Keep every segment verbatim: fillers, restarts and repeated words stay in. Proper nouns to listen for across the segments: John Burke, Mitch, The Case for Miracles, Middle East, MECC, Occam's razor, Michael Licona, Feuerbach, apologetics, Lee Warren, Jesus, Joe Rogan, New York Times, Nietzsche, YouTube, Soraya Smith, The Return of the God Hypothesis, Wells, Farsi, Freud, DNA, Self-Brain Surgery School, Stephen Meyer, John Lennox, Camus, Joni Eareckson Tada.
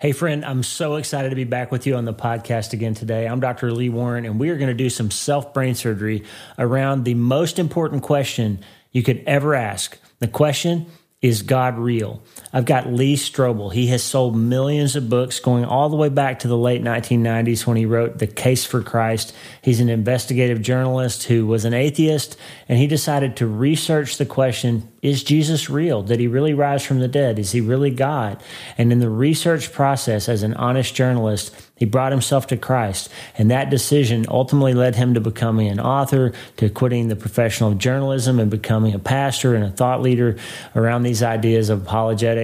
Hey, friend, I'm so excited to be back with you on the podcast again today. I'm Doctor Lee Warren, and we are going to do some self-brain surgery around the most important question you could ever ask. The question, is God real? I've got Lee Strobel. He has sold millions of books going all the way back to the late nineteen nineties when he wrote The Case for Christ. He's an investigative journalist who was an atheist, and he decided to research the question, is Jesus real? Did he really rise from the dead? Is he really God? And in the research process, as an honest journalist, he brought himself to Christ, and that decision ultimately led him to becoming an author, to quitting the profession of journalism and becoming a pastor and a thought leader around these ideas of apologetics.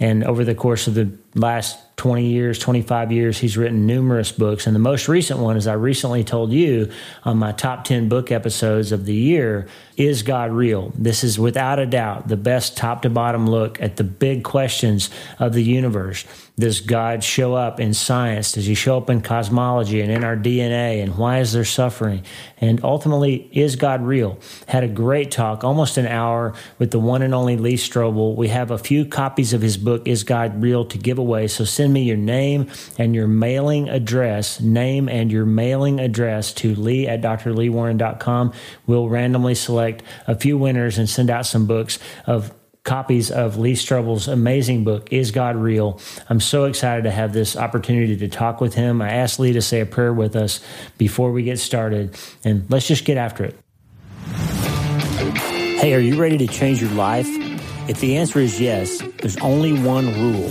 And over the course of the last twenty years, twenty-five years, he's written numerous books. And the most recent one, as I recently told you on my top ten book episodes of the year, Is God Real? This is without a doubt the best top to bottom look at the big questions of the universe. Does God show up in science? Does he show up in cosmology and in our D N A? And why is there suffering? And ultimately, is God real? Had a great talk, almost an hour, with the one and only Lee Strobel. We have a few copies of his book, Is God Real?, to give away. So send me your name and your mailing address, name and your mailing address to Lee at D R Lee Warren dot com. We'll randomly select a few winners and send out some books of copies of Lee Strobel's amazing book, Is God Real? I'm so excited to have this opportunity to talk with him. I asked Lee to say a prayer with us before we get started, and let's just get after it. Hey, are you ready to change your life? If the answer is yes, there's only one rule.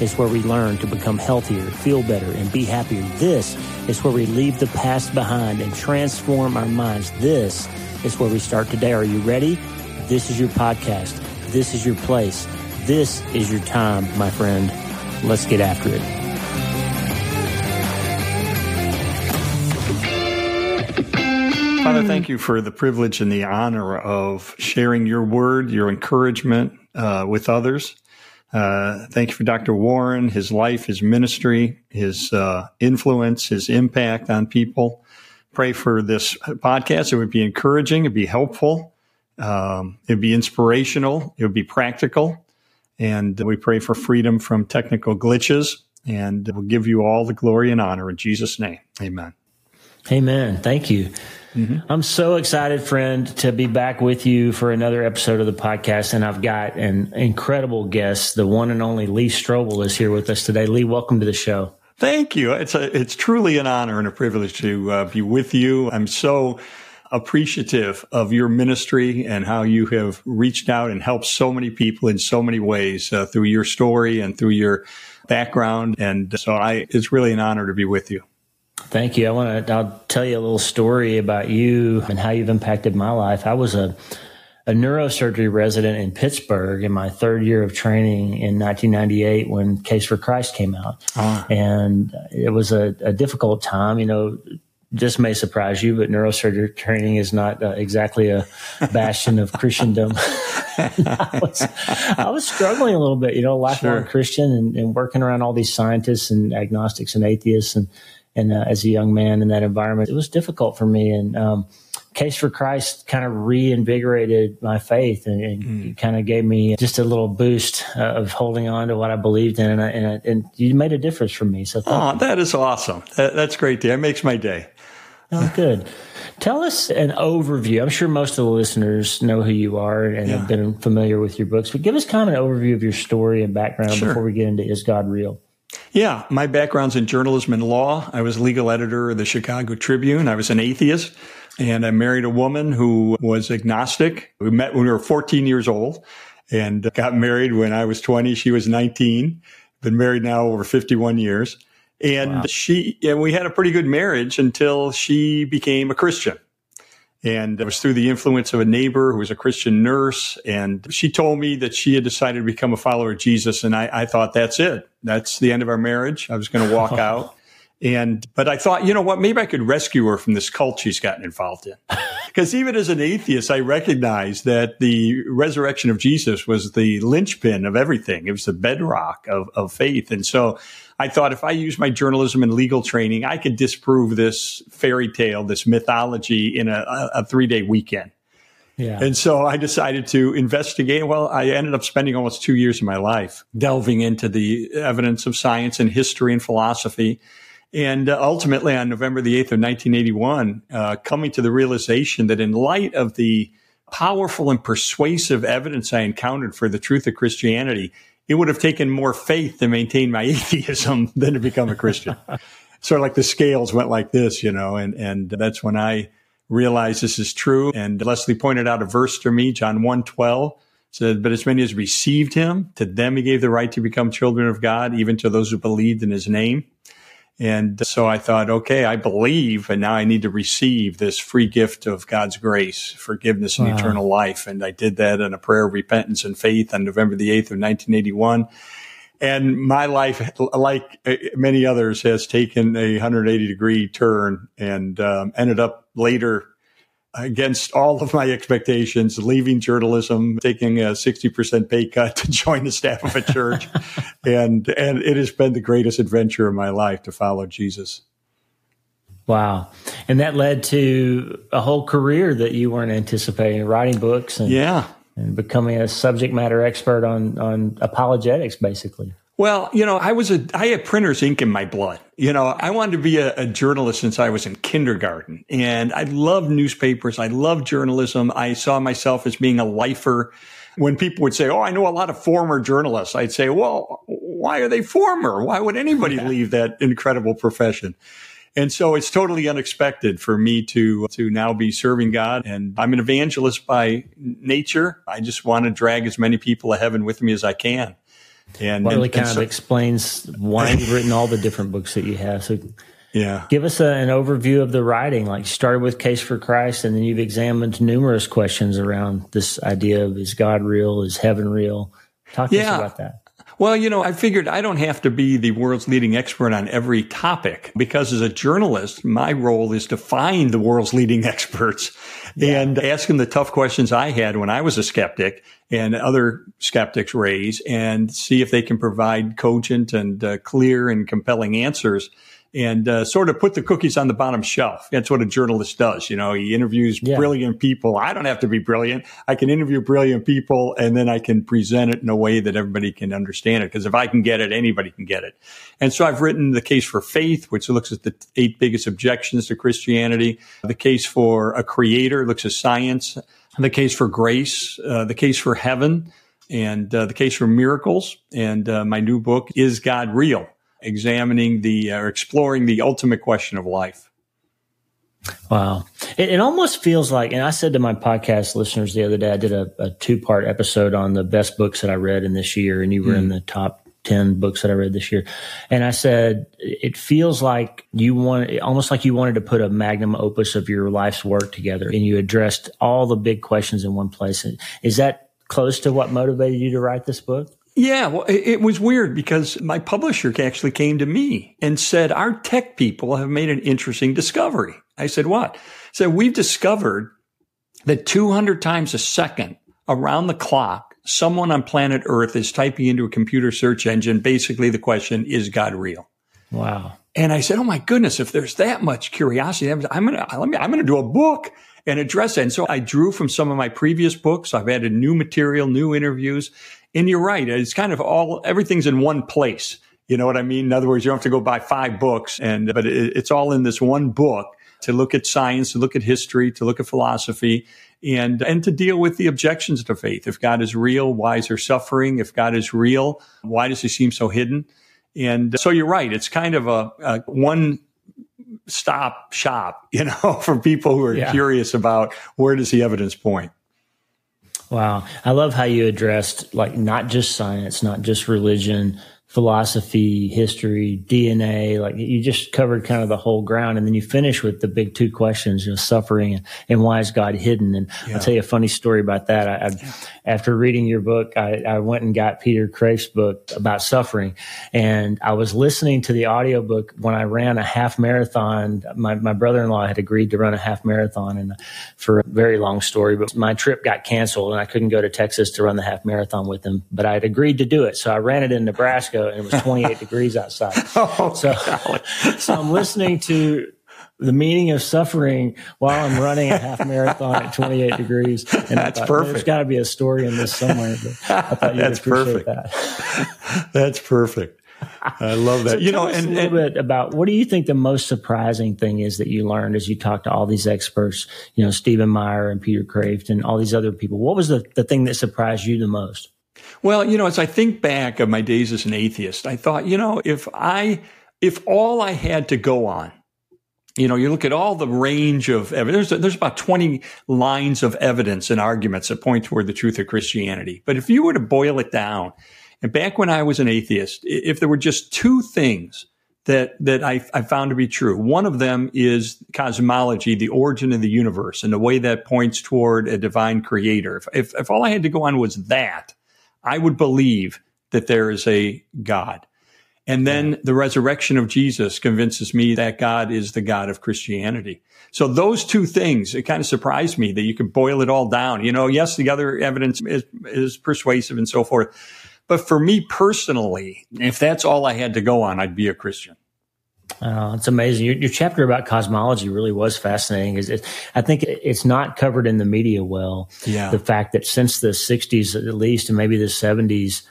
is where we learn to become healthier, feel better, and be happier. This is where we leave the past behind and transform our minds. This is where we start today. Are you ready? This is your podcast. This is your place. This is your time, my friend. Let's get after it. Father, thank you for the privilege and the honor of sharing your word, your encouragement uh, with others. Uh, thank you for Doctor Warren, his life, his ministry, his uh, influence, his impact on people. Pray for this podcast. It would be encouraging. It'd be helpful. Um, it'd be inspirational. It would be practical. And we pray for freedom from technical glitches. And we'll give you all the glory and honor in Jesus' name. Amen. Amen. Thank you. Mm-hmm. I'm so excited, friend, to be back with you for another episode of the podcast. And I've got an incredible guest. The one and only Lee Strobel is here with us today. Lee, welcome to the show. Thank you. It's a, it's truly an honor and a privilege to uh, be with you. I'm so appreciative of your ministry and how you have reached out and helped so many people in so many ways uh, through your story and through your background. And so I, it's really an honor to be with you. Thank you. I want to, I'll tell you a little story about you and how you've impacted my life. I was a, a neurosurgery resident in Pittsburgh in my third year of training in nineteen ninety-eight when Case for Christ came out. Ah. And it was a, a difficult time. You know, this may surprise you, but neurosurgery training is not uh, exactly a bastion of Christendom. I, was, I was struggling a little bit, you know, lifelong sure. Christian and, and working around all these scientists and agnostics and atheists and And uh, as a young man in that environment, it was difficult for me. And um, Case for Christ kind of reinvigorated my faith and, and mm. kind of gave me just a little boost uh, of holding on to what I believed in. And, I, and, I, and you made a difference for me. So, oh, you. That is awesome. That, that's great. That makes my day. Oh, good. Tell us an overview. I'm sure most of the listeners know who you are and yeah. have been familiar with your books, but give us kind of an overview of your story and background sure. before we get into Is God Real? Yeah, my background's in journalism and law. I was legal editor of the Chicago Tribune. I was an atheist, and I married a woman who was agnostic. We met when we were fourteen years old and got married when I was twenty. She was nineteen. Been married now over fifty-one years. And wow. she and we had a pretty good marriage until she became a Christian. And it was through the influence of a neighbor who was a Christian nurse. And she told me that she had decided to become a follower of Jesus. And I, I thought, that's it. That's the end of our marriage. I was going to walk out. And, but I thought, you know what? Maybe I could rescue her from this cult she's gotten involved in. Because even as an atheist, I recognize that the resurrection of Jesus was the linchpin of everything. It was the bedrock of, of faith. And so I thought, if I use my journalism and legal training, I could disprove this fairy tale, this mythology in a, a three-day weekend. Yeah. And so I decided to investigate. Well, I ended up spending almost two years of my life delving into the evidence of science and history and philosophy. And uh, ultimately, on November the eighth of nineteen eighty-one, uh, coming to the realization that in light of the powerful and persuasive evidence I encountered for the truth of Christianity, it would have taken more faith to maintain my atheism than to become a Christian. Sort of like the scales went like this, you know, and, and that's when I realized this is true. And Leslie pointed out a verse to me, John one twelve said, "But as many as received him, to them he gave the right to become children of God, even to those who believed in his name." And so I thought, okay, I believe, and now I need to receive this free gift of God's grace, forgiveness, and wow. eternal life. And I did that in a prayer of repentance and faith on November the eighth of nineteen eighty-one. And my life, like many others, has taken a one hundred eighty degree turn and um, ended up later, against all of my expectations, leaving journalism, taking a sixty percent pay cut to join the staff of a church. and and it has been the greatest adventure of my life to follow Jesus. Wow. And that led to a whole career that you weren't anticipating, writing books and, yeah. and becoming a subject matter expert on, on apologetics, basically. Well, you know, I was a, I had printer's ink in my blood. You know, I wanted to be a, a journalist since I was in kindergarten, and I loved newspapers. I loved journalism. I saw myself as being a lifer. When people would say, "Oh, I know a lot of former journalists," I'd say, "Well, why are they former? Why would anybody yeah. leave that incredible profession?" And so it's totally unexpected for me to, to now be serving God. And I'm an evangelist by nature. I just want to drag as many people to heaven with me as I can. And well, it really and, kind and so, of explains why you've written all the different books that you have. So yeah. give us a, an overview of the writing. Like, you started with Case for Christ, and then you've examined numerous questions around this idea of, is God real? Is heaven real? Talk to yeah. us about that. Well, you know, I figured I don't have to be the world's leading expert on every topic, because as a journalist, my role is to find the world's leading experts yeah. and ask them the tough questions I had when I was a skeptic and other skeptics raise, and see if they can provide cogent and uh, clear and compelling answers, and uh, sort of put the cookies on the bottom shelf. That's what a journalist does. You know, he interviews yeah. brilliant people. I don't have to be brilliant. I can interview brilliant people, and then I can present it in a way that everybody can understand it. Because if I can get it, anybody can get it. And so I've written The Case for Faith, which looks at the eight biggest objections to Christianity. The Case for a Creator looks at science. The Case for Grace. Uh, the Case for Heaven. And uh, The Case for Miracles. And uh, my new book, Is God Real?, examining the, or uh, exploring the ultimate question of life. Wow. It, it almost feels like, and I said to my podcast listeners the other day, I did a, a two-part episode on the best books that I read in this year, and you were mm. in the top ten books that I read this year. And I said, it feels like you want, almost like you wanted to put a magnum opus of your life's work together, and you addressed all the big questions in one place. Is that close to what motivated you to write this book? Yeah, well, it was weird, because my publisher actually came to me and said, "Our tech people have made an interesting discovery." I said, "What?" So we've discovered that two hundred times a second around the clock, someone on planet Earth is typing into a computer search engine basically the question, "Is God real?" Wow. And I said, "Oh my goodness, if there's that much curiosity, I'm going to, I'm going to do a book and address it." And so I drew from some of my previous books. I've added new material, new interviews. And you're right. It's kind of all, everything's in one place. You know what I mean? In other words, you don't have to go buy five books, and, but it, it's all in this one book to look at science, to look at history, to look at philosophy, and, and to deal with the objections to faith. If God is real, why is there suffering? If God is real, why does he seem so hidden? And so you're right. It's kind of a, a one stop shop, you know, for people who are yeah. curious about, where does the evidence point? Wow. I love how you addressed, like, not just science, not just religion, philosophy, history, D N A, like you just covered kind of the whole ground. And then you finish with the big two questions, you know, suffering and, and why is God hidden? And yeah. I'll tell you a funny story about that. I, I yeah. After reading your book, I, I went and got Peter Kreeft's book about suffering. And I was listening to the audiobook when I ran a half marathon. My, my brother-in-law had agreed to run a half marathon, and for a very long story, but my trip got canceled and I couldn't go to Texas to run the half marathon with him, but I had agreed to do it. So I ran it in Nebraska. And it was twenty-eight degrees outside. Oh, so, so I'm listening to the meaning of suffering while I'm running a half marathon at twenty-eight degrees. And that's thought, perfect. There's got to be a story in this somewhere. But I thought you'd that's appreciate perfect. That. That's perfect. I love that. So you know, and, and a little bit about what do you think the most surprising thing is that you learned as you talked to all these experts? You know, Stephen Meyer and Peter Kreeft and all these other people. What was the, the thing that surprised you the most? Well, you know, as I think back of my days as an atheist, I thought, you know, if I, if all I had to go on, you know, you look at all the range of evidence, there's, there's about twenty lines of evidence and arguments that point toward the truth of Christianity. But if you were to boil it down, and back when I was an atheist, if there were just two things that, that I, I found to be true, one of them is cosmology, the origin of the universe, and the way that points toward a divine creator. If, if, if all I had to go on was that, I would believe that there is a God. And then the resurrection of Jesus convinces me that God is the God of Christianity. So those two things, it kind of surprised me that you could boil it all down. You know, yes, the other evidence is, is persuasive and so forth. But for me personally, if that's all I had to go on, I'd be a Christian. Uh, it's amazing. Your, your chapter about cosmology really was fascinating. Is it, I think it, it's not covered in the media well. Yeah. The fact that since the sixties, at least, and maybe the seventies,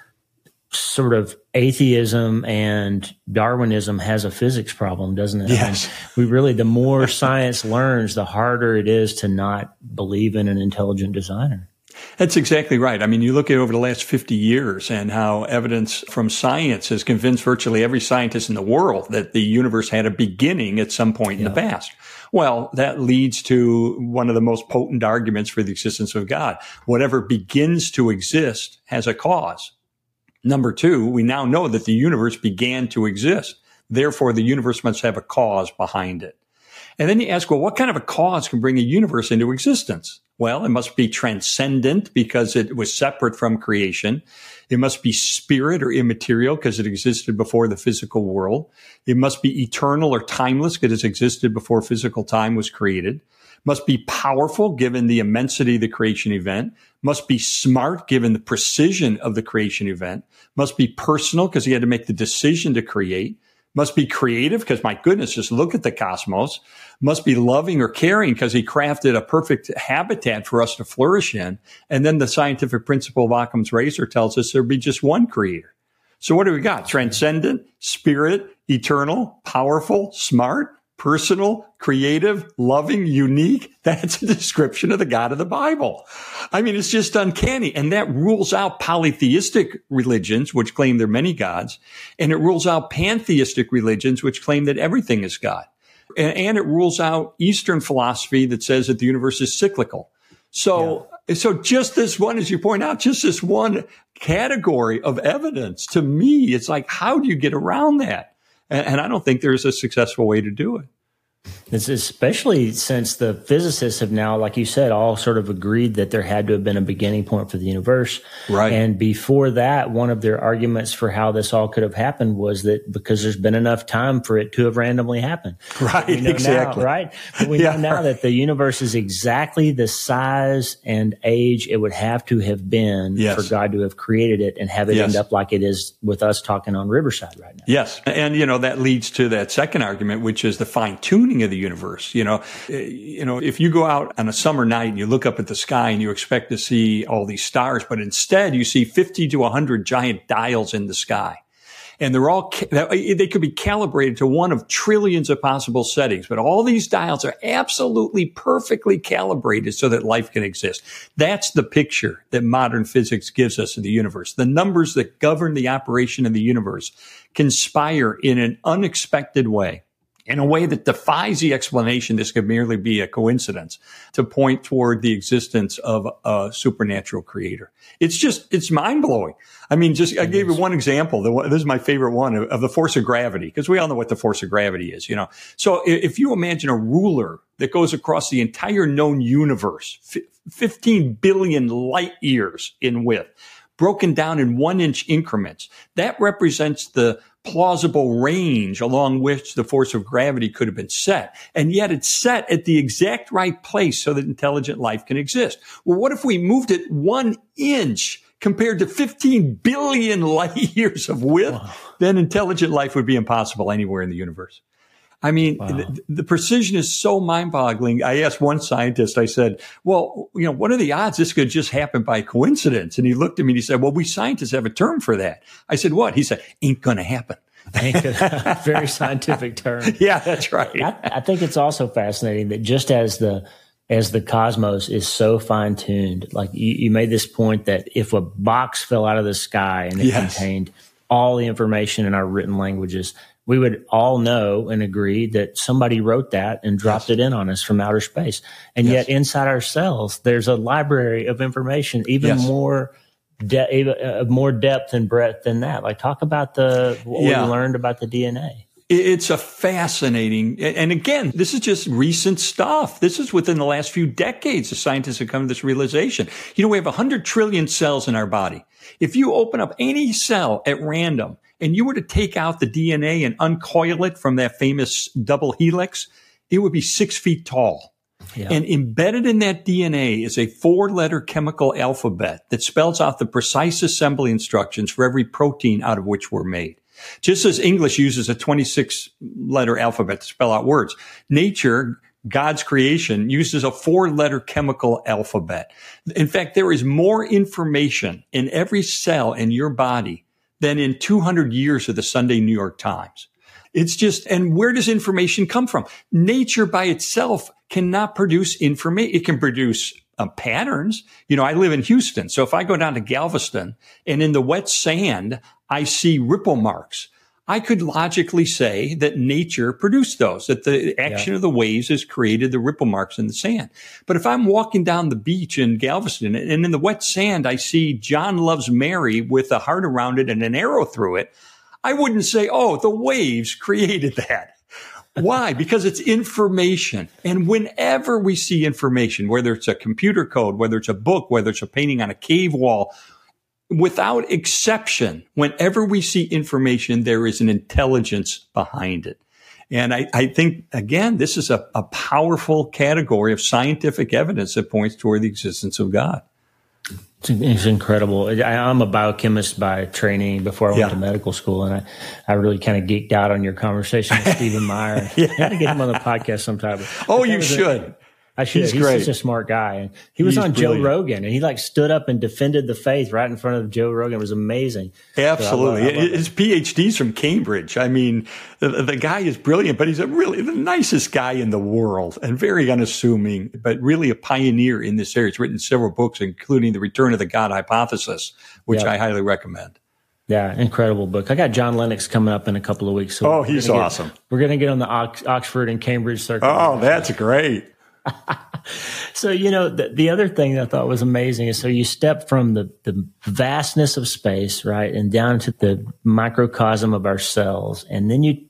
sort of atheism and Darwinism has a physics problem, doesn't it? Yes. I mean, we really, the more science learns, the harder it is to not believe in an intelligent designer. That's exactly right. I mean, you look at over the last fifty years and how evidence from science has convinced virtually every scientist in the world that the universe had a beginning at some point yeah. in the past. Well, that leads to one of the most potent arguments for the existence of God. Whatever begins to exist has a cause. Number two, we now know that the universe began to exist. Therefore, the universe must have a cause behind it. And then you ask, well, what kind of a cause can bring a universe into existence? Well, it must be transcendent because it was separate from creation. It must be spirit or immaterial because it existed before the physical world. It must be eternal or timeless because it existed before physical time was created. Must be powerful given the immensity of the creation event. Must be smart given the precision of the creation event. Must be personal because he had to make the decision to create. Must be creative because, my goodness, just look at the cosmos. Must be loving or caring because he crafted a perfect habitat for us to flourish in. And then the scientific principle of Occam's razor tells us there'd be just one creator. So what do we got? Transcendent, spirit, eternal, powerful, smart, personal, creative, loving, unique. That's a description of the God of the Bible. I mean, it's just uncanny. And that rules out polytheistic religions, which claim there are many gods. And it rules out pantheistic religions, which claim that everything is God. And, and it rules out Eastern philosophy that says that the universe is cyclical. So, yeah. so just this one, as you point out, just this one category of evidence, to me, it's like, how do you get around that? And I don't think there's a successful way to do it. It's especially since the physicists have now, like you said, all sort of agreed that there had to have been a beginning point for the universe. Right. And before that, one of their arguments for how this all could have happened was that because there's been enough time for it to have randomly happened. Right. We know exactly. Now, right. But we yeah, know now right. that the universe is exactly the size and age it would have to have been yes. for God to have created it and have it yes. end up like it is with us talking on Riverside right now. Yes. And, you know, that leads to that second argument, which is the fine tuning of the universe. You know, you know, if you go out on a summer night and you look up at the sky and you expect to see all these stars, but instead you see fifty to one hundred giant dials in the sky. And they're all, they could be calibrated to one of trillions of possible settings, but all these dials are absolutely perfectly calibrated so that life can exist. That's the picture that modern physics gives us of the universe. The numbers that govern the operation of the universe conspire in an unexpected way in a way that defies the explanation. This could merely be a coincidence to point toward the existence of a supernatural creator. It's just, it's mind blowing. I mean, just, I gave you one example. The, this is my favorite one of, of the force of gravity, because we all know what the force of gravity is, you know. So if you imagine a ruler that goes across the entire known universe, fifteen billion light years in width, broken down in one inch increments, that represents the plausible range along which the force of gravity could have been set. And yet it's set at the exact right place so that intelligent life can exist. Well, what if we moved it one inch compared to fifteen billion light years of width? Wow. Then intelligent life would be impossible anywhere in the universe. I mean, wow. the, the precision is so mind-boggling. I asked one scientist, I said, well, you know, what are the odds this could just happen by coincidence? And he looked at me and he said, well, we scientists have a term for that. I said, what? He said, ain't going to happen. Ain't gonna, very scientific term. Yeah, that's right. I, I think it's also fascinating that just as the as the cosmos is so fine-tuned, like you, you made this point that if a box fell out of the sky and it yes. contained all the information in our written languages, we would all know and agree that somebody wrote that and dropped yes. it in on us from outer space. And yes. yet inside ourselves, there's a library of information, even yes. more de- even, uh, more depth and breadth than that. Like, talk about the what yeah. we learned about the D N A. It's a fascinating, and again, this is just recent stuff. This is within the last few decades, the scientists have come to this realization. You know, we have one hundred trillion cells in our body. If you open up any cell at random, and you were to take out the D N A and uncoil it from that famous double helix, it would be six feet tall. Yeah. And embedded in that D N A is a four-letter chemical alphabet that spells out the precise assembly instructions for every protein out of which we're made. Just as English uses a twenty-six letter alphabet to spell out words, nature, God's creation, uses a four-letter chemical alphabet. In fact, there is more information in every cell in your body than in two hundred years of the Sunday New York Times. It's just, and where does information come from? Nature by itself cannot produce information. It can produce um, patterns. You know, I live in Houston. So if I go down to Galveston and in the wet sand, I see ripple marks, I could logically say that nature produced those, that the action yeah. of the waves has created the ripple marks in the sand. But if I'm walking down the beach in Galveston and in the wet sand, I see John Loves Mary with a heart around it and an arrow through it, I wouldn't say, oh, the waves created that. Why? Because it's information. And whenever we see information, whether it's a computer code, whether it's a book, whether it's a painting on a cave wall, without exception, whenever we see information, there is an intelligence behind it. And I, I think, again, this is a, a powerful category of scientific evidence that points toward the existence of God. It's, it's incredible. I, I'm a biochemist by training before I yeah. went to medical school, and I, I really kind of geeked out on your conversation with Stephen Meyer. yeah. I got to get him on the podcast sometime. Oh, but you should. A, I should. He's, He's great. Such a smart guy. And he was He's on brilliant. Joe Rogan, and he like stood up and defended the faith right in front of Joe Rogan. It was amazing. Absolutely. So I love, I love His that. PhD's from Cambridge. I mean, the, the guy is brilliant, but he's a really the nicest guy in the world and very unassuming, but really a pioneer in this area. He's written several books, including The Return of the God Hypothesis, which yeah. I highly recommend. Yeah, incredible book. I got John Lennox coming up in a couple of weeks. So oh, he's we're gonna awesome. Get, we're going to get on the Ox- Oxford and Cambridge circuit. Oh, that's great. So, you know, the, the other thing that I thought was amazing is so you step from the, the vastness of space, right, and down to the microcosm of ourselves. And then you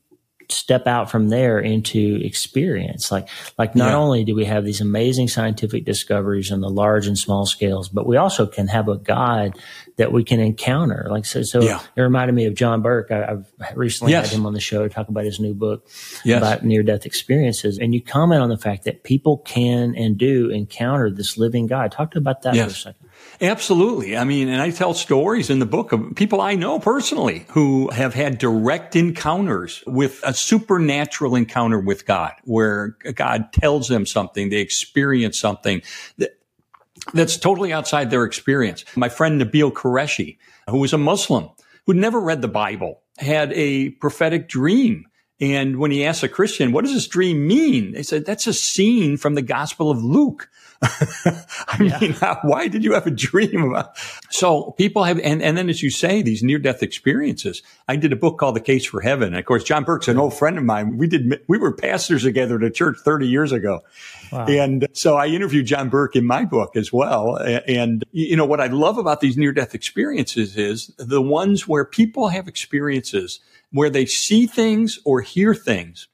step out from there into experience. Like, like not yeah. only do we have these amazing scientific discoveries on the large and small scales, but we also can have a God that we can encounter. Like, so, so yeah. it reminded me of John Burke. I, I've recently yes. had him on the show to talk about his new book yes. about near-death experiences. And you comment on the fact that people can and do encounter this living God. Talk about that yes. for a second. Absolutely. I mean, and I tell stories in the book of people I know personally who have had direct encounters with a supernatural encounter with God, where God tells them something, they experience something that, that's totally outside their experience. My friend Nabil Qureshi, who was a Muslim, who'd never read the Bible, had a prophetic dream. And when he asked a Christian, what does this dream mean? They said, that's a scene from the Gospel of Luke. I yeah. mean, why did you have a dream about? So people have, and, and then as you say, these near-death experiences. I did a book called The Case for Heaven. And of course, John Burke's an old friend of mine. We did, we were pastors together at a church thirty years ago. Wow. And so I interviewed John Burke in my book as well. And, you know, what I love about these near-death experiences is the ones where people have experiences where they see things or hear things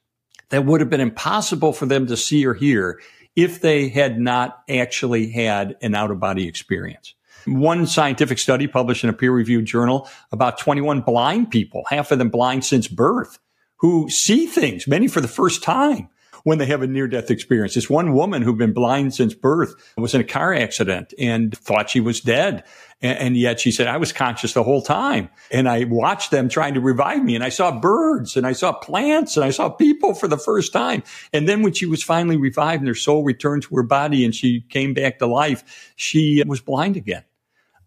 that would have been impossible for them to see or hear if they had not actually had an out-of-body experience. One scientific study published in a peer-reviewed journal about twenty-one blind people, half of them blind since birth, who see things, many for the first time, when they have a near-death experience. This one woman who'd been blind since birth was in a car accident and thought she was dead. And, and yet she said, I was conscious the whole time. And I watched them trying to revive me. And I saw birds and I saw plants and I saw people for the first time. And then when she was finally revived and her soul returned to her body and she came back to life, she was blind again.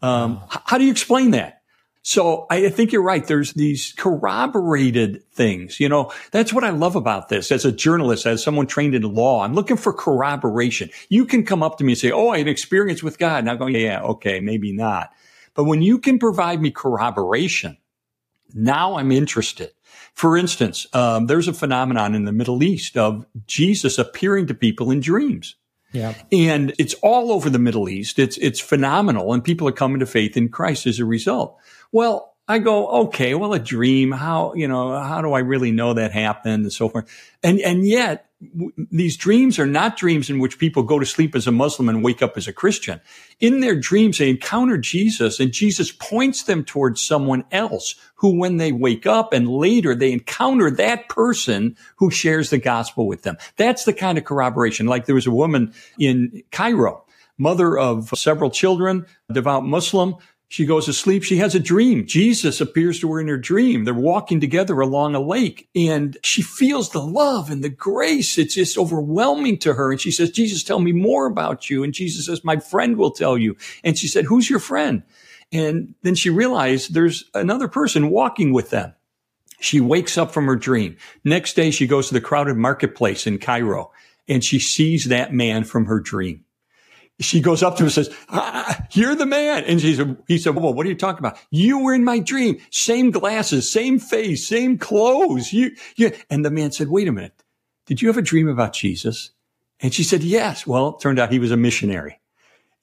Um, how do you explain that? So I think you're right. There's these corroborated things. You know, that's what I love about this. As a journalist, as someone trained in law, I'm looking for corroboration. You can come up to me and say, oh, I had an experience with God. And I'm going, yeah, okay, maybe not. But when you can provide me corroboration, now I'm interested. For instance, um, there's a phenomenon in the Middle East of Jesus appearing to people in dreams. Yeah. And it's all over the Middle East. It's, it's phenomenal. And people are coming to faith in Christ as a result. Well, I go, okay, well, a dream, how, you know, how do I really know that happened and so forth? And, and yet w- these dreams are not dreams in which people go to sleep as a Muslim and wake up as a Christian. In their dreams, they encounter Jesus and Jesus points them towards someone else who, when they wake up and later they encounter that person who shares the gospel with them. That's the kind of corroboration. Like there was a woman in Cairo, mother of several children, devout Muslim. She goes to sleep. She has a dream. Jesus appears to her in her dream. They're walking together along a lake, and she feels the love and the grace. It's just overwhelming to her. And she says, Jesus, tell me more about you. And Jesus says, my friend will tell you. And she said, who's your friend? And then she realized there's another person walking with them. She wakes up from her dream. Next day, she goes to the crowded marketplace in Cairo, and she sees that man from her dream. She goes up to him and says, ah, you're the man. And she said, he said, well, what are you talking about? You were in my dream. Same glasses, same face, same clothes. You, you. And the man said, wait a minute. Did you have a dream about Jesus? And she said, yes. Well, it turned out he was a missionary.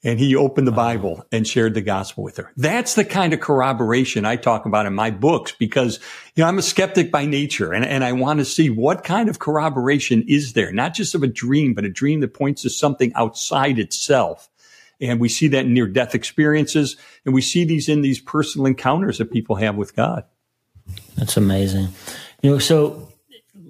And he opened the Bible and shared the gospel with her. That's the kind of corroboration I talk about in my books because, you know, I'm a skeptic by nature and, and I want to see what kind of corroboration is there, not just of a dream, but a dream that points to something outside itself. And we see that in near-death experiences and we see these in these personal encounters that people have with God. That's amazing. You know, so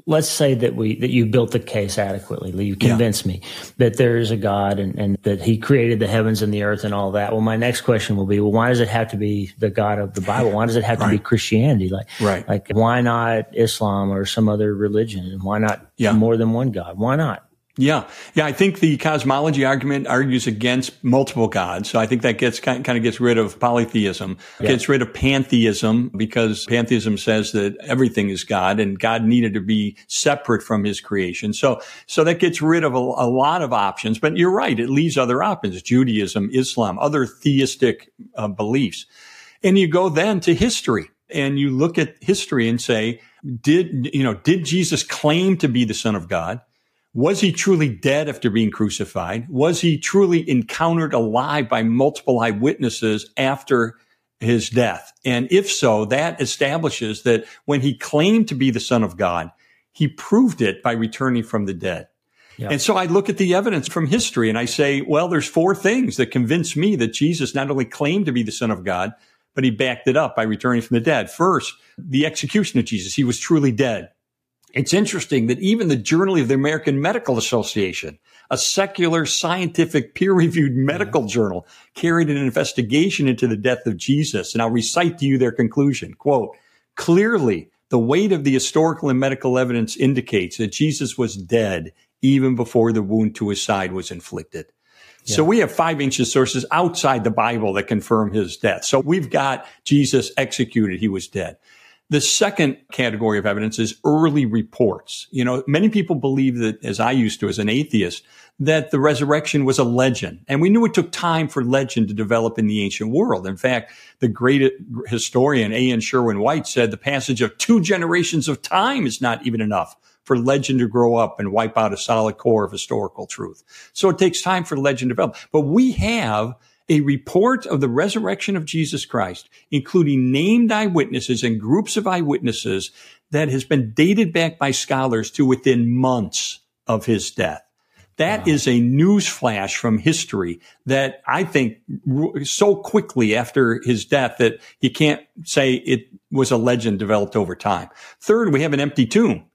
let's say that we that you built the case adequately. You convinced yeah. me that there is a God and, and that he created the heavens and the earth and all that. Well, my next question will be, well, why does it have to be the God of the Bible? Why does it have right. to be Christianity? Like, right. like, why not Islam or some other religion? Why not yeah. more than one God? Why not? Yeah. Yeah. I think the cosmology argument argues against multiple gods. So I think that gets kind of gets rid of polytheism, yeah. gets rid of pantheism, because pantheism says that everything is God and God needed to be separate from his creation. So, so that gets rid of a, a lot of options, but you're right. It leaves other options, Judaism, Islam, other theistic uh, beliefs. And you go then to history and you look at history and say, did, you know, did Jesus claim to be the Son of God? Was he truly dead after being crucified? Was he truly encountered alive by multiple eyewitnesses after his death? And if so, that establishes that when he claimed to be the Son of God, he proved it by returning from the dead. Yeah. And so I look at the evidence from history and I say, well, there's four things that convince me that Jesus not only claimed to be the Son of God, but he backed it up by returning from the dead. First, the execution of Jesus. He was truly dead. It's interesting that even the Journal of the American Medical Association, a secular, scientific, peer-reviewed medical yeah. journal, carried an investigation into the death of Jesus. And I'll recite to you their conclusion. Quote, clearly, the weight of the historical and medical evidence indicates that Jesus was dead even before the wound to his side was inflicted. Yeah. So we have five ancient sources outside the Bible that confirm his death. So we've got Jesus executed. He was dead. The second category of evidence is early reports. You know, many people believe that, as I used to as an atheist, that the resurrection was a legend. And we knew it took time for legend to develop in the ancient world. In fact, the great historian A N Sherwin White said the passage of two generations of time is not even enough for legend to grow up and wipe out a solid core of historical truth. So it takes time for legend to develop. But we have a report of the resurrection of Jesus Christ, including named eyewitnesses and groups of eyewitnesses, that has been dated back by scholars to within months of his death. That wow. is a news flash from history that I think so quickly after his death that you can't say it was a legend developed over time. Third, we have an empty tomb.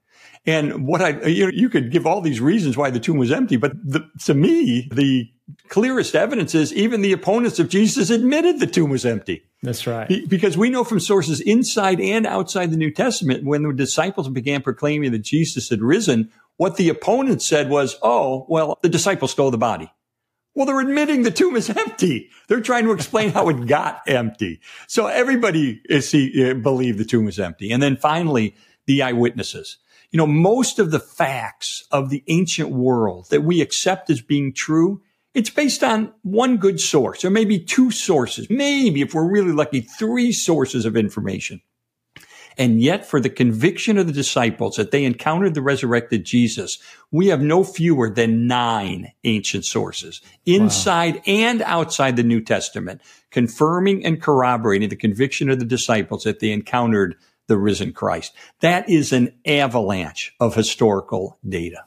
And what I, you know, you could give all these reasons why the tomb was empty, but the, to me, the clearest evidence is even the opponents of Jesus admitted the tomb was empty. That's right. Be, because we know from sources inside and outside the New Testament, when the disciples began proclaiming that Jesus had risen, what the opponents said was, oh, well, the disciples stole the body. Well, they're admitting the tomb is empty. They're trying to explain how it got empty. So everybody is, see, believed the tomb was empty. And then finally, the eyewitnesses. You know, most of the facts of the ancient world that we accept as being true, it's based on one good source, or maybe two sources, maybe if we're really lucky, three sources of information. And yet for the conviction of the disciples that they encountered the resurrected Jesus, we have no fewer than nine ancient sources inside wow. and outside the New Testament, confirming and corroborating the conviction of the disciples that they encountered the risen Christ. That is an avalanche of historical data.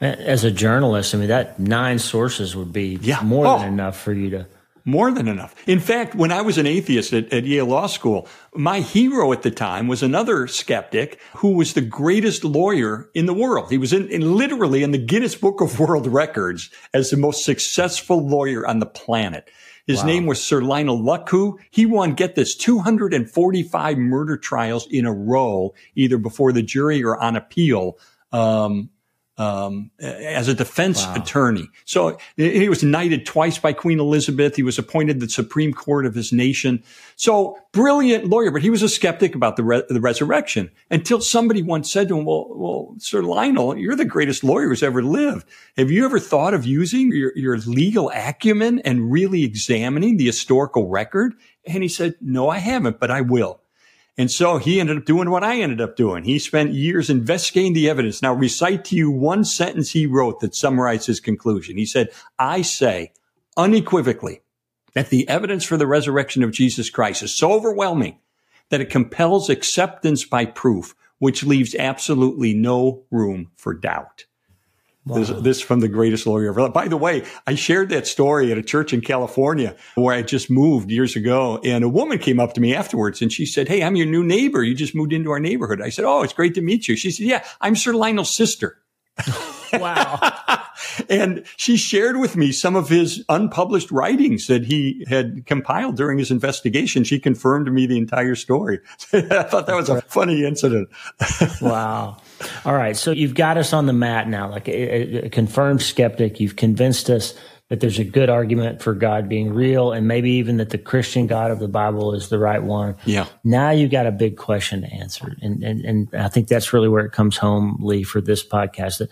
As a journalist, I mean, that nine sources would be yeah. more oh. than enough for you to... More than enough. In fact, when I was an atheist at, at Yale Law School, my hero at the time was another skeptic who was the greatest lawyer in the world. He was in, in literally in the Guinness Book of World Records as the most successful lawyer on the planet. His wow. name was Sir Lionel Luccock. He won, get this, two hundred forty-five murder trials in a row, either before the jury or on appeal, um, um, as a defense wow. attorney. So he was knighted twice by Queen Elizabeth. He was appointed the Supreme Court of his nation. So brilliant lawyer, but he was a skeptic about the re- the resurrection until somebody once said to him, well, well, Sir Lionel, you're the greatest lawyer who's ever lived. Have you ever thought of using your, your legal acumen and really examining the historical record? And he said, no, I haven't, but I will. And so he ended up doing what I ended up doing. He spent years investigating the evidence. Now, recite to you one sentence he wrote that summarized his conclusion. He said, I say unequivocally that the evidence for the resurrection of Jesus Christ is so overwhelming that it compels acceptance by proof, which leaves absolutely no room for doubt. Wow. This, this from the greatest lawyer ever. By the way, I shared that story at a church in California where I just moved years ago. And a woman came up to me afterwards and she said, hey, I'm your new neighbor. You just moved into our neighborhood. I said, oh, it's great to meet you. She said, yeah, I'm Sir Lionel's sister. Wow. And she shared with me some of his unpublished writings that he had compiled during his investigation. She confirmed to me the entire story. I thought that was a funny incident. Wow. All right. So you've got us on the mat now, like a, a confirmed skeptic. You've convinced us that there's a good argument for God being real and maybe even that the Christian God of the Bible is the right one. Yeah. Now you've got a big question to answer. And, and, and I think that's really where it comes home, Lee, for this podcast.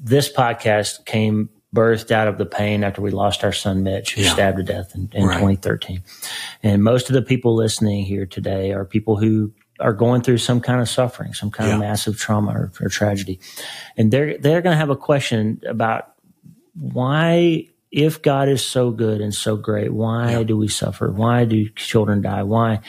This podcast came birthed out of the pain after we lost our son, Mitch, who yeah. stabbed to death in, in right. twenty thirteen. And most of the people listening here today are people who are going through some kind of suffering, some kind yeah. of massive trauma or, or tragedy. And they're, they're going to have a question about why... If God is so good and so great, why yeah. do we suffer? Why do children die? Why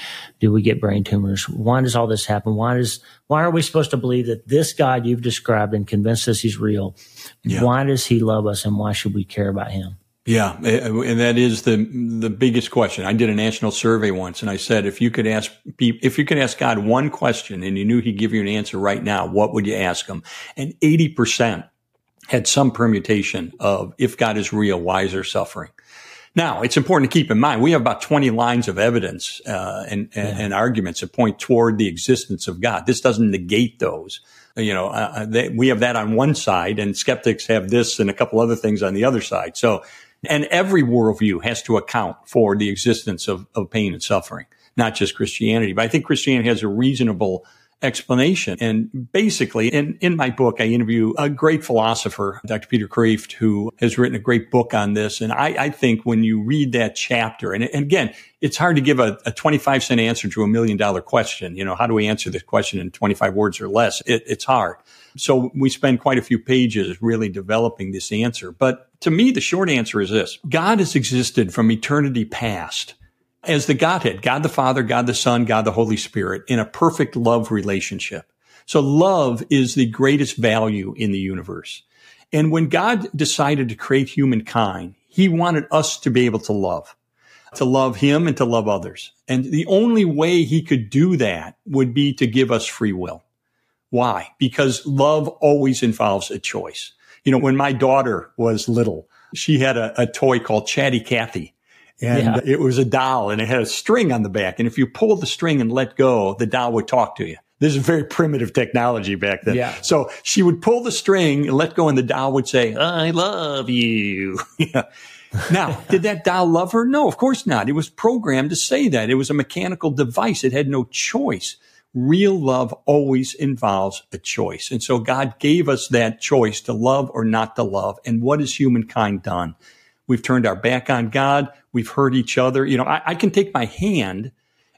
do we get brain tumors? Why does all this happen? Why does, why are we supposed to believe that this God you've described and convinced us he's real? Yeah. Why does he love us and why should we care about him? Yeah. And that is the, the biggest question. I did a national survey once and I said, if you could ask people, if you could ask God one question and you knew he'd give you an answer right now, what would you ask him? And eighty percent had some permutation of, if God is real, why is there suffering? Now, it's important to keep in mind, we have about twenty lines of evidence uh, and, yeah. and arguments that point toward the existence of God. This doesn't negate those. You know, uh, they, we have that on one side, and skeptics have this and a couple other things on the other side. So, and every worldview has to account for the existence of, of pain and suffering. not just Christianity. But I think Christianity has a reasonable explanation. And basically, in, in my book, I interview a great philosopher, Doctor Peter Kreeft, who has written a great book on this. And I, I think when you read that chapter, and, and again, it's hard to give a, a twenty-five cent answer to a million dollar question. You know, how do we answer this question in twenty-five words or less? It, it's hard. So we spend quite a few pages really developing this answer. But to me, the short answer is this. God has existed from eternity past as the Godhead, God the Father, God the Son, God the Holy Spirit, in a perfect love relationship. So love is the greatest value in the universe. And when God decided to create humankind, he wanted us to be able to love, to love him and to love others. And the only way he could do that would be to give us free will. Why? Because love always involves a choice. You know, when my daughter was little, she had a, a toy called Chatty Cathy. And yeah. It was a doll, and it had a string on the back. And if you pulled the string and let go, the doll would talk to you. This is very primitive technology back then. Yeah. So she would pull the string and let go, and the doll would say, I love you. Yeah. Now, did that doll love her? No, of course not. It was programmed to say that. It was a mechanical device. It had no choice. Real love always involves a choice. And so God gave us that choice to love or not to love. And what has humankind done? We've turned our back on God. We've hurt each other. You know, I, I can take my hand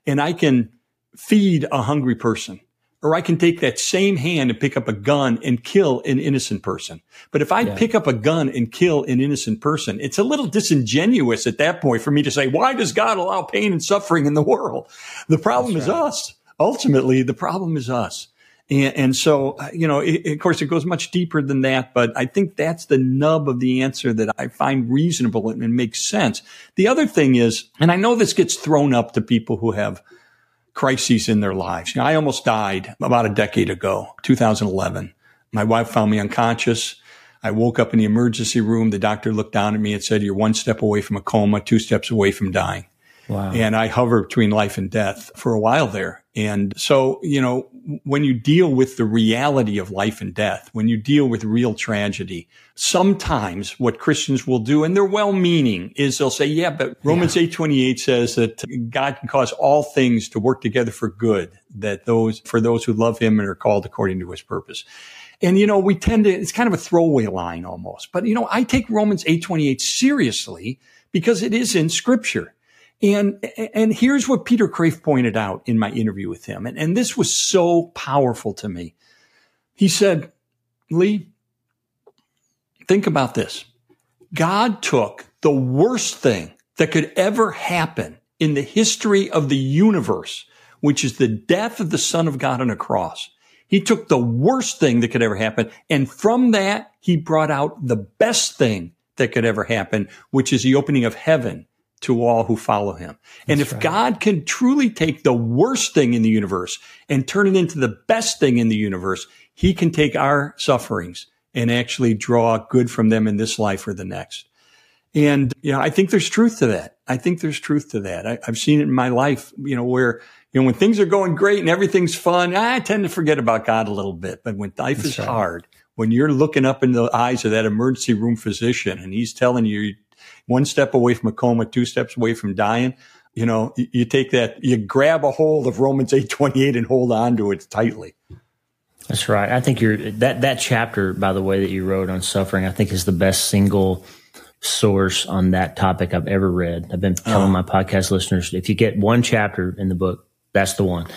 and I can feed a hungry person, or I can take that same hand and pick up a gun and kill an innocent person. But if I yeah. pick up a gun and kill an innocent person, it's a little disingenuous at that point for me to say, why does God allow pain and suffering in the world? The problem That's is right. us. Ultimately, the problem is us. And, and so, you know, it, of course, it goes much deeper than that. But I think that's the nub of the answer that I find reasonable and, and makes sense. The other thing is, and I know this gets thrown up to people who have crises in their lives. You know, I almost died about a decade ago, two thousand eleven. My wife found me unconscious. I woke up in the emergency room. The doctor looked down at me and said, you're one step away from a coma, two steps away from dying. Wow. And I hovered between life and death for a while there. And so, you know, when you deal with the reality of life and death, when you deal with real tragedy, sometimes what Christians will do, and they're well-meaning, is they'll say, yeah, but Romans yeah. eight twenty-eight says that God can cause all things to work together for good, that those for those who love him and are called according to his purpose. And, you know, we tend to, it's kind of a throwaway line almost. But, you know, I take Romans eight twenty-eight seriously because it is in Scripture. And and here's what Peter Kreeft pointed out in my interview with him. And, and this was so powerful to me. He said, Lee, think about this. God took the worst thing that could ever happen in the history of the universe, which is the death of the Son of God on a cross. He took the worst thing that could ever happen. And from that, he brought out the best thing that could ever happen, which is the opening of heaven to all who follow him. And That's if right. God can truly take the worst thing in the universe and turn it into the best thing in the universe, he can take our sufferings and actually draw good from them in this life or the next. And, you know, I think there's truth to that. I think there's truth to that. I, I've seen it in my life, you know, where, you know, when things are going great and everything's fun, I tend to forget about God a little bit. But when life That's is right. hard, when you're looking up in the eyes of that emergency room physician and he's telling you, one step away from a coma, two steps away from dying, you know, you take that, you grab a hold of Romans eight twenty-eight and hold on to it tightly. That's right. I think you're that, that chapter, by the way, that you wrote on suffering, I think is the best single source on that topic I've ever read. I've been telling uh-huh. my podcast listeners, if you get one chapter in the book, that's the one.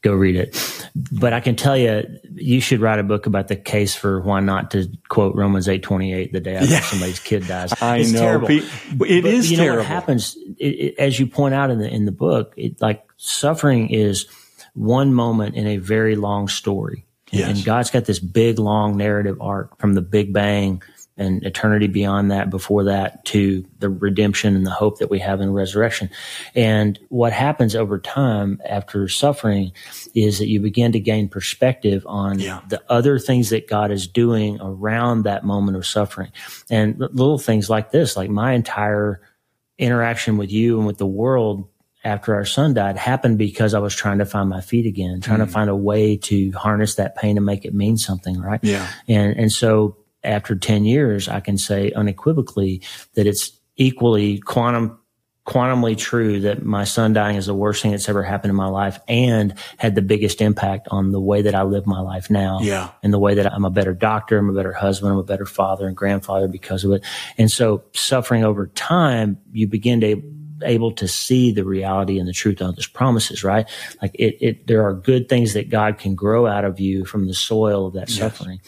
Go read it. But I can tell you, you should write a book about the case for why not to quote Romans eight twenty-eight the day after yeah. somebody's kid dies. I it's know. Terrible. It but, is you know, terrible. What happens, it, it, as you point out in the, in the book, it, like suffering is one moment in a very long story. Yes. And God's got this big, long narrative arc from the Big Bang and eternity beyond that, before that, to the redemption and the hope that we have in resurrection. And what happens over time after suffering is that you begin to gain perspective on yeah. the other things that God is doing around that moment of suffering. And little things like this, like my entire interaction with you and with the world after our son died happened because I was trying to find my feet again, trying mm. to find a way to harness that pain and make it mean something, right? Yeah. And, and so, after ten years, I can say unequivocally that it's equally quantum quantumly true that my son dying is the worst thing that's ever happened in my life and had the biggest impact on the way that I live my life now. Yeah. And the way that I'm a better doctor, I'm a better husband, I'm a better father and grandfather because of it. And so suffering over time, you begin to able to see the reality and the truth of his promises, right? Like it, it, there are good things that God can grow out of you from the soil of that yes. suffering.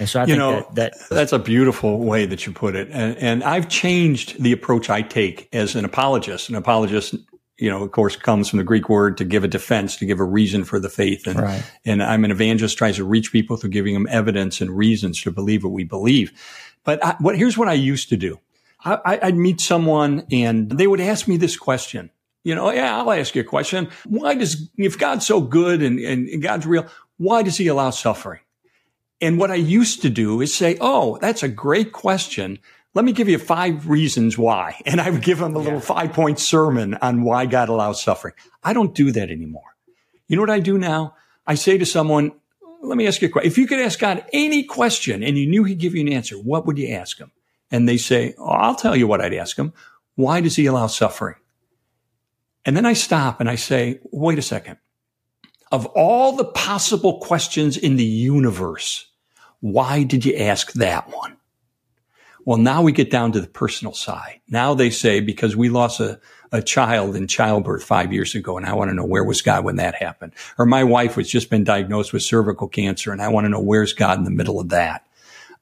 And so I you think know, that, that that's a beautiful way that you put it. And, and I've changed the approach I take as an apologist. An apologist, you know, of course, comes from the Greek word to give a defense, to give a reason for the faith. And, right. and I'm an evangelist, tries to reach people through giving them evidence and reasons to believe what we believe. But I, what, here's what I used to do. I, I'd meet someone and they would ask me this question. You know, yeah, I'll ask you a question. Why does, if God's so good and, and God's real, why does he allow suffering? And what I used to do is say, oh, that's a great question. Let me give you five reasons why. And I would give them a little yeah. five point sermon on why God allows suffering. I don't do that anymore. You know what I do now? I say to someone, let me ask you a question. If you could ask God any question and you knew he'd give you an answer, what would you ask him? And they say, oh, I'll tell you what I'd ask him. Why does he allow suffering? And then I stop and I say, wait a second. Of all the possible questions in the universe, why did you ask that one? Well, now we get down to the personal side. Now they say, because we lost a, a child in childbirth five years ago, and I want to know where was God when that happened. Or my wife has just been diagnosed with cervical cancer, and I want to know where's God in the middle of that.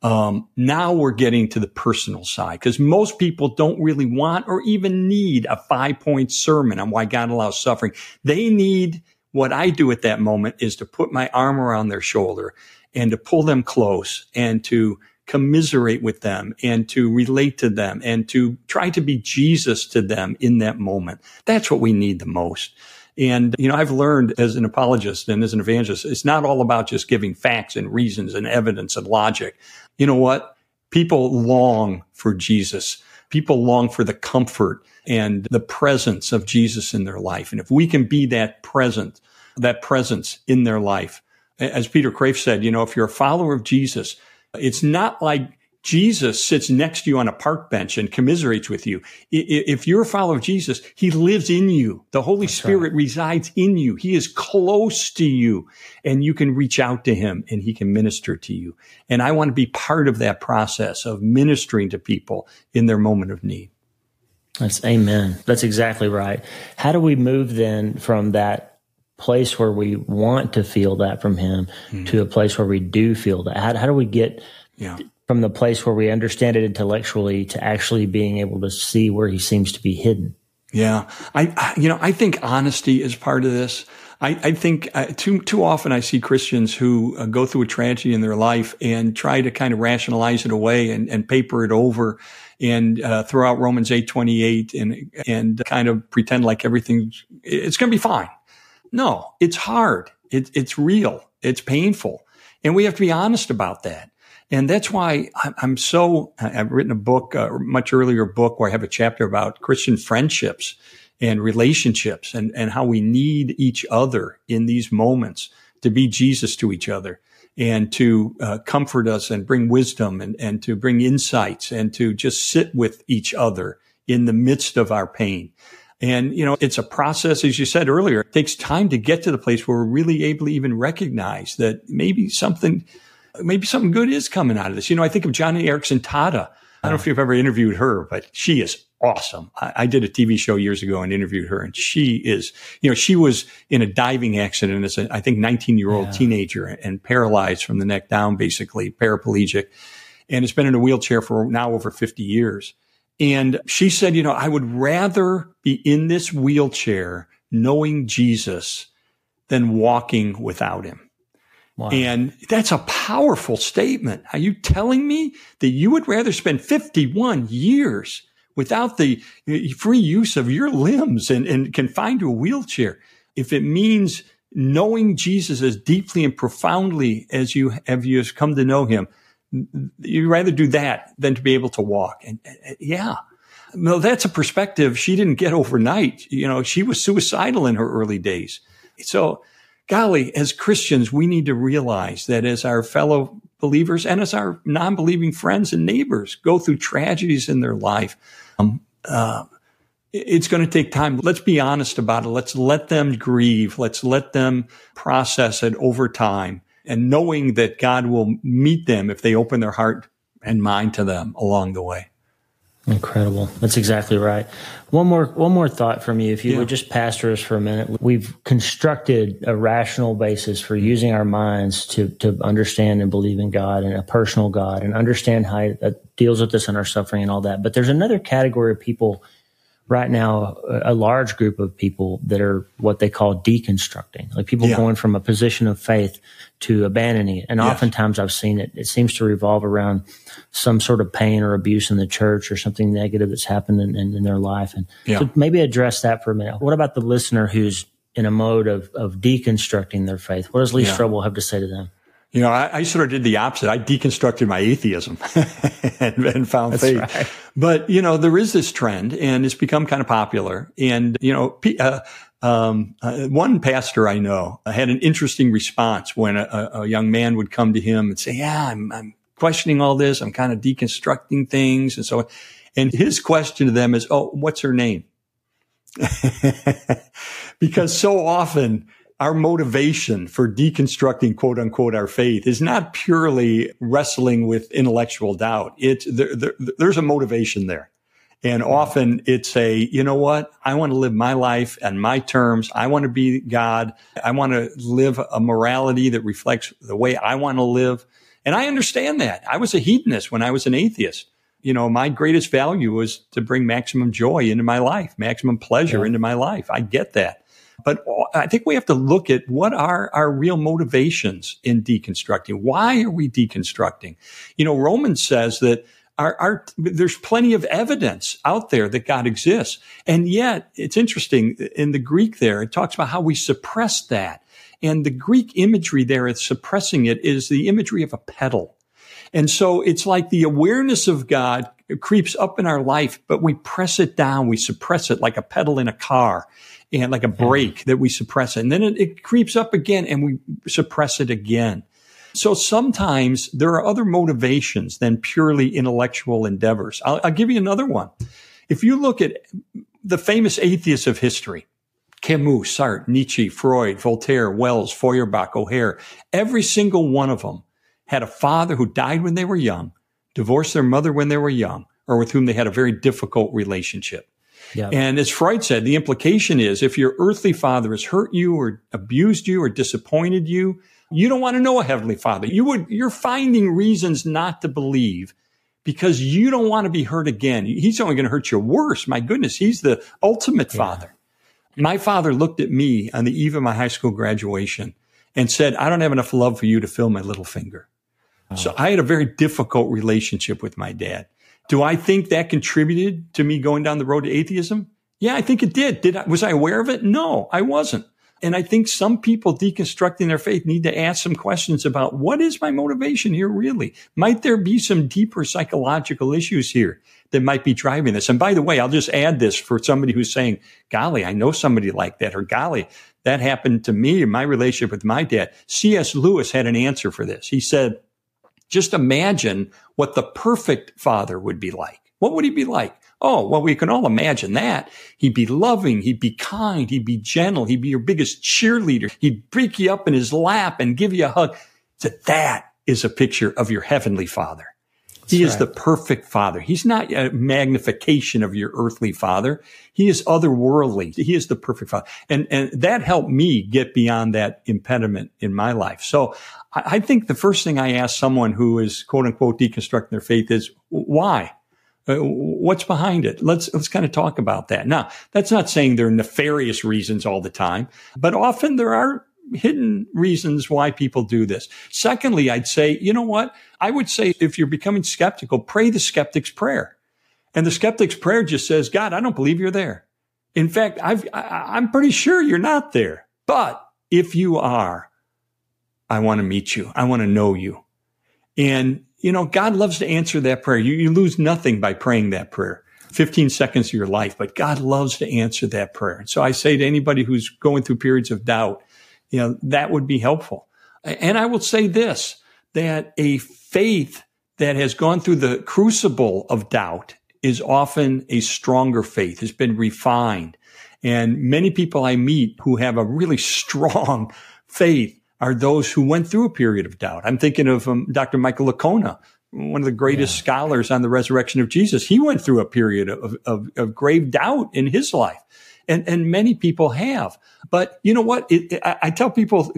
Um, now we're getting to the personal side because most people don't really want or even need a five-point sermon on why God allows suffering. They need what I do at that moment is to put my arm around their shoulder and to pull them close and to commiserate with them and to relate to them and to try to be Jesus to them in that moment. That's what we need the most. And, you know, I've learned as an apologist and as an evangelist, it's not all about just giving facts and reasons and evidence and logic. You know what? People long for Jesus. People long for the comfort and the presence of Jesus in their life. And if we can be that present, that presence in their life, as Peter Kreeft said, you know, if you're a follower of Jesus, it's not like Jesus sits next to you on a park bench and commiserates with you. If you're a follower of Jesus, he lives in you. The Holy That's Spirit right. resides in you. He is close to you, and you can reach out to him, and he can minister to you. And I want to be part of that process of ministering to people in their moment of need. That's amen. That's exactly right. How do we move then from that place where we want to feel that from him mm. to a place where we do feel that? How, how do we get... Yeah. from the place where we understand it intellectually to actually being able to see where he seems to be hidden? Yeah. I, I you know, I think honesty is part of this. I, I think uh, too, too often I see Christians who uh, go through a tragedy in their life and try to kind of rationalize it away and, and paper it over and uh, throw out Romans eight twenty-eight and, and kind of pretend like everything's, it's going to be fine. No, it's hard. It, it's real. It's painful. And we have to be honest about that. And that's why I'm so, I've written a book, a much earlier book where I have a chapter about Christian friendships and relationships and, and how we need each other in these moments to be Jesus to each other and to uh, comfort us and bring wisdom and, and to bring insights and to just sit with each other in the midst of our pain. And, you know, it's a process, as you said earlier, it takes time to get to the place where we're really able to even recognize that maybe something... Maybe something good is coming out of this. You know, I think of Joni Eareckson Tada. I don't know if you've ever interviewed her, but she is awesome. I, I did a T V show years ago and interviewed her, and she is, you know, she was in a diving accident as a, I think, nineteen-year-old yeah. teenager and paralyzed from the neck down, basically, paraplegic, and has been in a wheelchair for now over fifty years. And she said, you know, I would rather be in this wheelchair knowing Jesus than walking without him. Wow. And that's a powerful statement. Are you telling me that you would rather spend fifty-one years without the free use of your limbs and, and confined to a wheelchair if it means knowing Jesus as deeply and profoundly as you have you have come to know him? You'd rather do that than to be able to walk. And, and yeah, no, that's a perspective she didn't get overnight. You know, she was suicidal in her early days. So, golly, as Christians, we need to realize that as our fellow believers and as our non-believing friends and neighbors go through tragedies in their life, um, uh, it's going to take time. Let's be honest about it. Let's let them grieve. Let's let them process it over time, and knowing that God will meet them if they open their heart and mind to them along the way. Incredible. That's exactly right. One more, one more thought from you. If you yeah. would just pastor us for a minute. We've constructed a rational basis for using our minds to, to understand and believe in God and a personal God and understand how He deals with us and our suffering and all that. But there's another category of people right now, a large group of people that are what they call deconstructing, like people yeah. going from a position of faith to abandoning it. And yes. oftentimes I've seen it, it seems to revolve around some sort of pain or abuse in the church or something negative that's happened in, in, in their life. And yeah. so maybe address that for a minute. What about the listener who's in a mode of, of deconstructing their faith? What does Lee yeah. Strobel have to say to them? You know, I, I sort of did the opposite. I deconstructed my atheism and, and found That's faith. Right. But, you know, there is this trend, and it's become kind of popular. And, you know, uh, um, uh, one pastor I know had an interesting response when a, a young man would come to him and say, yeah, I'm, I'm questioning all this. I'm kind of deconstructing things and so on. And his question to them is, oh, what's her name? Because so often, our motivation for deconstructing, quote unquote, our faith is not purely wrestling with intellectual doubt. It's, there, there, there's a motivation there. And often it's a, you know what? I want to live my life on my terms. I want to be God. I want to live a morality that reflects the way I want to live. And I understand that. I was a hedonist when I was an atheist. You know, my greatest value was to bring maximum joy into my life, maximum pleasure yeah. into my life. I get that. But I think we have to look at what are our real motivations in deconstructing. Why are we deconstructing? You know, Romans says that our, our, there's plenty of evidence out there that God exists. And yet, it's interesting, in the Greek there, it talks about how we suppress that. And the Greek imagery there of suppressing it is the imagery of a pedal. And so it's like the awareness of God creeps up in our life, but we press it down. We suppress it like a pedal in a car. And like a brake that we suppress it. And then it, it creeps up again and we suppress it again. So sometimes there are other motivations than purely intellectual endeavors. I'll, I'll give you another one. If you look at the famous atheists of history, Camus, Sartre, Nietzsche, Freud, Voltaire, Wells, Feuerbach, O'Hare, every single one of them had a father who died when they were young, divorced their mother when they were young, or with whom they had a very difficult relationship. Yeah. And as Freud said, the implication is if your earthly father has hurt you or abused you or disappointed you, you don't want to know a heavenly father. You would, you're finding reasons not to believe because you don't want to be hurt again. He's only going to hurt you worse. My goodness, he's the ultimate yeah. father. My father looked at me on the eve of my high school graduation and said, I don't have enough love for you to fill my little finger. Oh. So I had a very difficult relationship with my dad. Do I think that contributed to me going down the road to atheism? Yeah, I think it did. Did I, was I aware of it? No, I wasn't. And I think some people deconstructing their faith need to ask some questions about what is my motivation here really? Might there be some deeper psychological issues here that might be driving this? And by the way, I'll just add this for somebody who's saying, golly, I know somebody like that, or golly, that happened to me in my relationship with my dad. C S Lewis had an answer for this. He said, just imagine what the perfect father would be like. What would he be like? Oh, well, we can all imagine that. He'd be loving. He'd be kind. He'd be gentle. He'd be your biggest cheerleader. He'd break you up in his lap and give you a hug. So that is a picture of your heavenly father. That's he right. is the perfect father. He's not a magnification of your earthly father. He is otherworldly. He is the perfect father. And, and that helped me get beyond that impediment in my life. So I, I think the first thing I ask someone who is quote unquote deconstructing their faith is why? Uh, what's behind it? Let's, let's kind of talk about that. Now, that's not saying there are nefarious reasons all the time, but often there are hidden reasons why people do this. Secondly, I'd say, you know what? I would say if you're becoming skeptical, pray the skeptic's prayer. And the skeptic's prayer just says, God, I don't believe you're there. In fact, I've, I, I'm pretty sure you're not there. But if you are, I want to meet you. I want to know you. And, you know, God loves to answer that prayer. You, you lose nothing by praying that prayer. fifteen seconds of your life, but God loves to answer that prayer. And so I say to anybody who's going through periods of doubt, you know, that would be helpful. And I will say this, that a faith that has gone through the crucible of doubt is often a stronger faith, has been refined. And many people I meet who have a really strong faith are those who went through a period of doubt. I'm thinking of um, Doctor Michael Licona, one of the greatest yeah. scholars on the resurrection of Jesus. He went through a period of, of, of grave doubt in his life. And, and many people have. But you know what? It, it, I, I tell people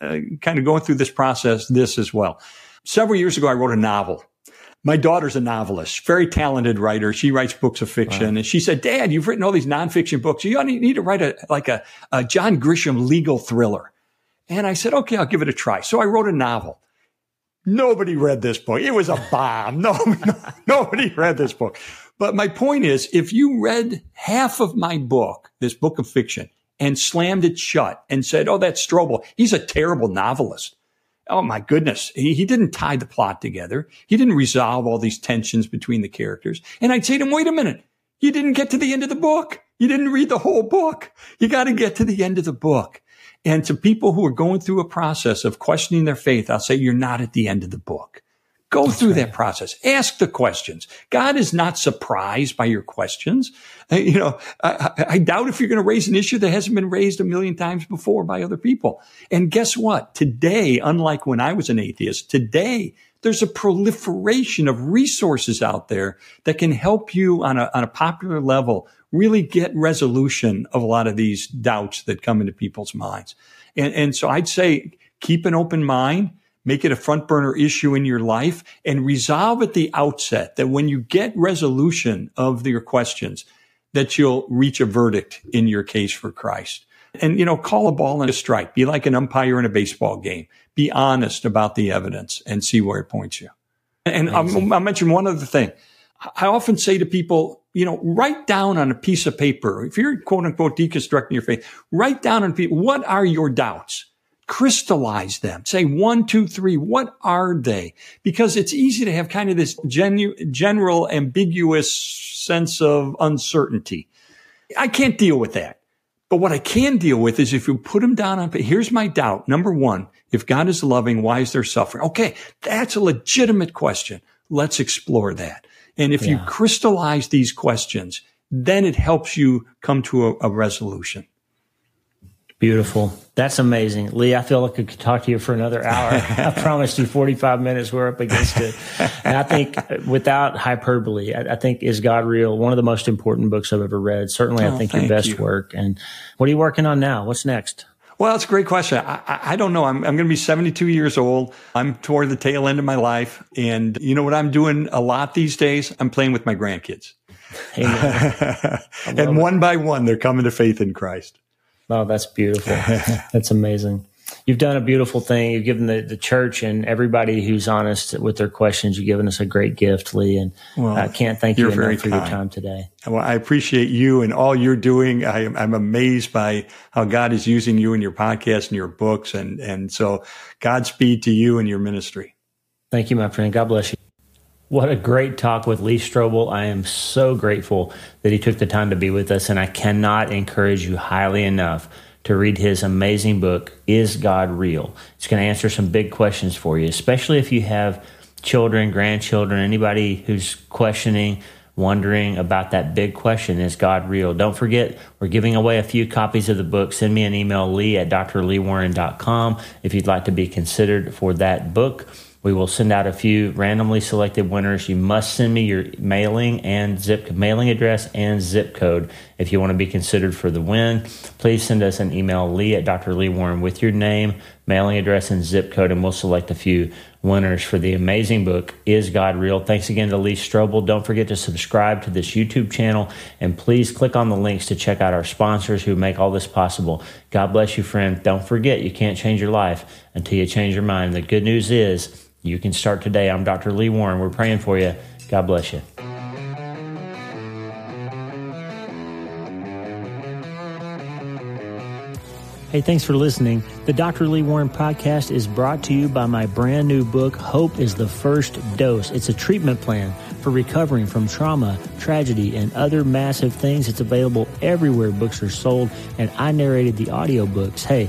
uh, kind of going through this process, this as well. Several years ago, I wrote a novel. My daughter's a novelist, very talented writer. She writes books of fiction. Wow. And she said, Dad, you've written all these nonfiction books. You need to write a like a, a John Grisham legal thriller. And I said, okay, I'll give it a try. So I wrote a novel. Nobody read this book. It was a bomb. No, no, nobody read this book. But my point is, if you read half of my book, this book of fiction, and slammed it shut and said, oh, that's Strobel, he's a terrible novelist. Oh, my goodness. He, he didn't tie the plot together. He didn't resolve all these tensions between the characters. And I'd say to him, wait a minute. You didn't get to the end of the book. You didn't read the whole book. You got to get to the end of the book. And to people who are going through a process of questioning their faith, I'll say, you're not at the end of the book. Go That's through right. that process. Ask the questions. God is not surprised by your questions. I, you know, I, I doubt if you're going to raise an issue that hasn't been raised a million times before by other people. And guess what? Today, unlike when I was an atheist, today there's a proliferation of resources out there that can help you on a, on a popular level really get resolution of a lot of these doubts that come into people's minds. And, and so I'd say keep an open mind. Make it a front burner issue in your life and resolve at the outset that when you get resolution of your questions, that you'll reach a verdict in your case for Christ. And, you know, call a ball and a strike. Be like an umpire in a baseball game. Be honest about the evidence and see where it points you. And I'll, I'll mention one other thing. I often say to people, you know, write down on a piece of paper, if you're quote unquote deconstructing your faith, write down on people, what are your doubts? Crystallize them. Say one, two, three. What are they? Because it's easy to have kind of this genu- general ambiguous sense of uncertainty. I can't deal with that. But what I can deal with is if you put them down on, here's my doubt. Number one, if God is loving, why is there suffering? Okay. That's a legitimate question. Let's explore that. And if yeah. you crystallize these questions, then it helps you come to a, a resolution. Beautiful. That's amazing. Lee, I feel like I could talk to you for another hour. I promised you forty-five minutes. We're up against it. And I think without hyperbole, I, I think Is God Real? One of the most important books I've ever read. Certainly, oh, I think your best you. work. And what are you working on now? What's next? Well, it's a great question. I, I, I don't know. I'm, I'm going to be seventy-two years old. I'm toward the tail end of my life. And you know what I'm doing a lot these days? I'm playing with my grandkids. And it. one by one, they're coming to faith in Christ. Oh, that's beautiful. That's amazing. You've done a beautiful thing. You've given the, the church and everybody who's honest with their questions. You've given us a great gift, Lee. And well, I can't thank you enough for your time today. Well, I appreciate you and all you're doing. I, I'm amazed by how God is using you and your podcast and your books. And, and so Godspeed to you and your ministry. Thank you, my friend. God bless you. What a great talk with Lee Strobel. I am so grateful that he took the time to be with us, and I cannot encourage you highly enough to read his amazing book, Is God Real? It's going to answer some big questions for you, especially if you have children, grandchildren, anybody who's questioning, wondering about that big question, is God real? Don't forget, we're giving away a few copies of the book. Send me an email, Lee at D R Lee Warren dot com, if you'd like to be considered for that book. We will send out a few randomly selected winners. You must send me your mailing and zip mailing address and zip code if you want to be considered for the win. Please send us an email, Lee at Doctor Lee Warren, with your name, mailing address, and zip code, and we'll select a few winners for the amazing book, Is God Real? Thanks again to Lee Strobel. Don't forget to subscribe to this YouTube channel, and please click on the links to check out our sponsors who make all this possible. God bless you, friend. Don't forget, you can't change your life until you change your mind. The good news is you can start today. I'm Doctor Lee Warren. We're praying for you. God bless you. Hey, thanks for listening. The Doctor Lee Warren podcast is brought to you by my brand new book, Hope Is the First Dose. It's a treatment plan for recovering from trauma, tragedy, and other massive things. It's available everywhere books are sold, and I narrated the audiobooks. Hey,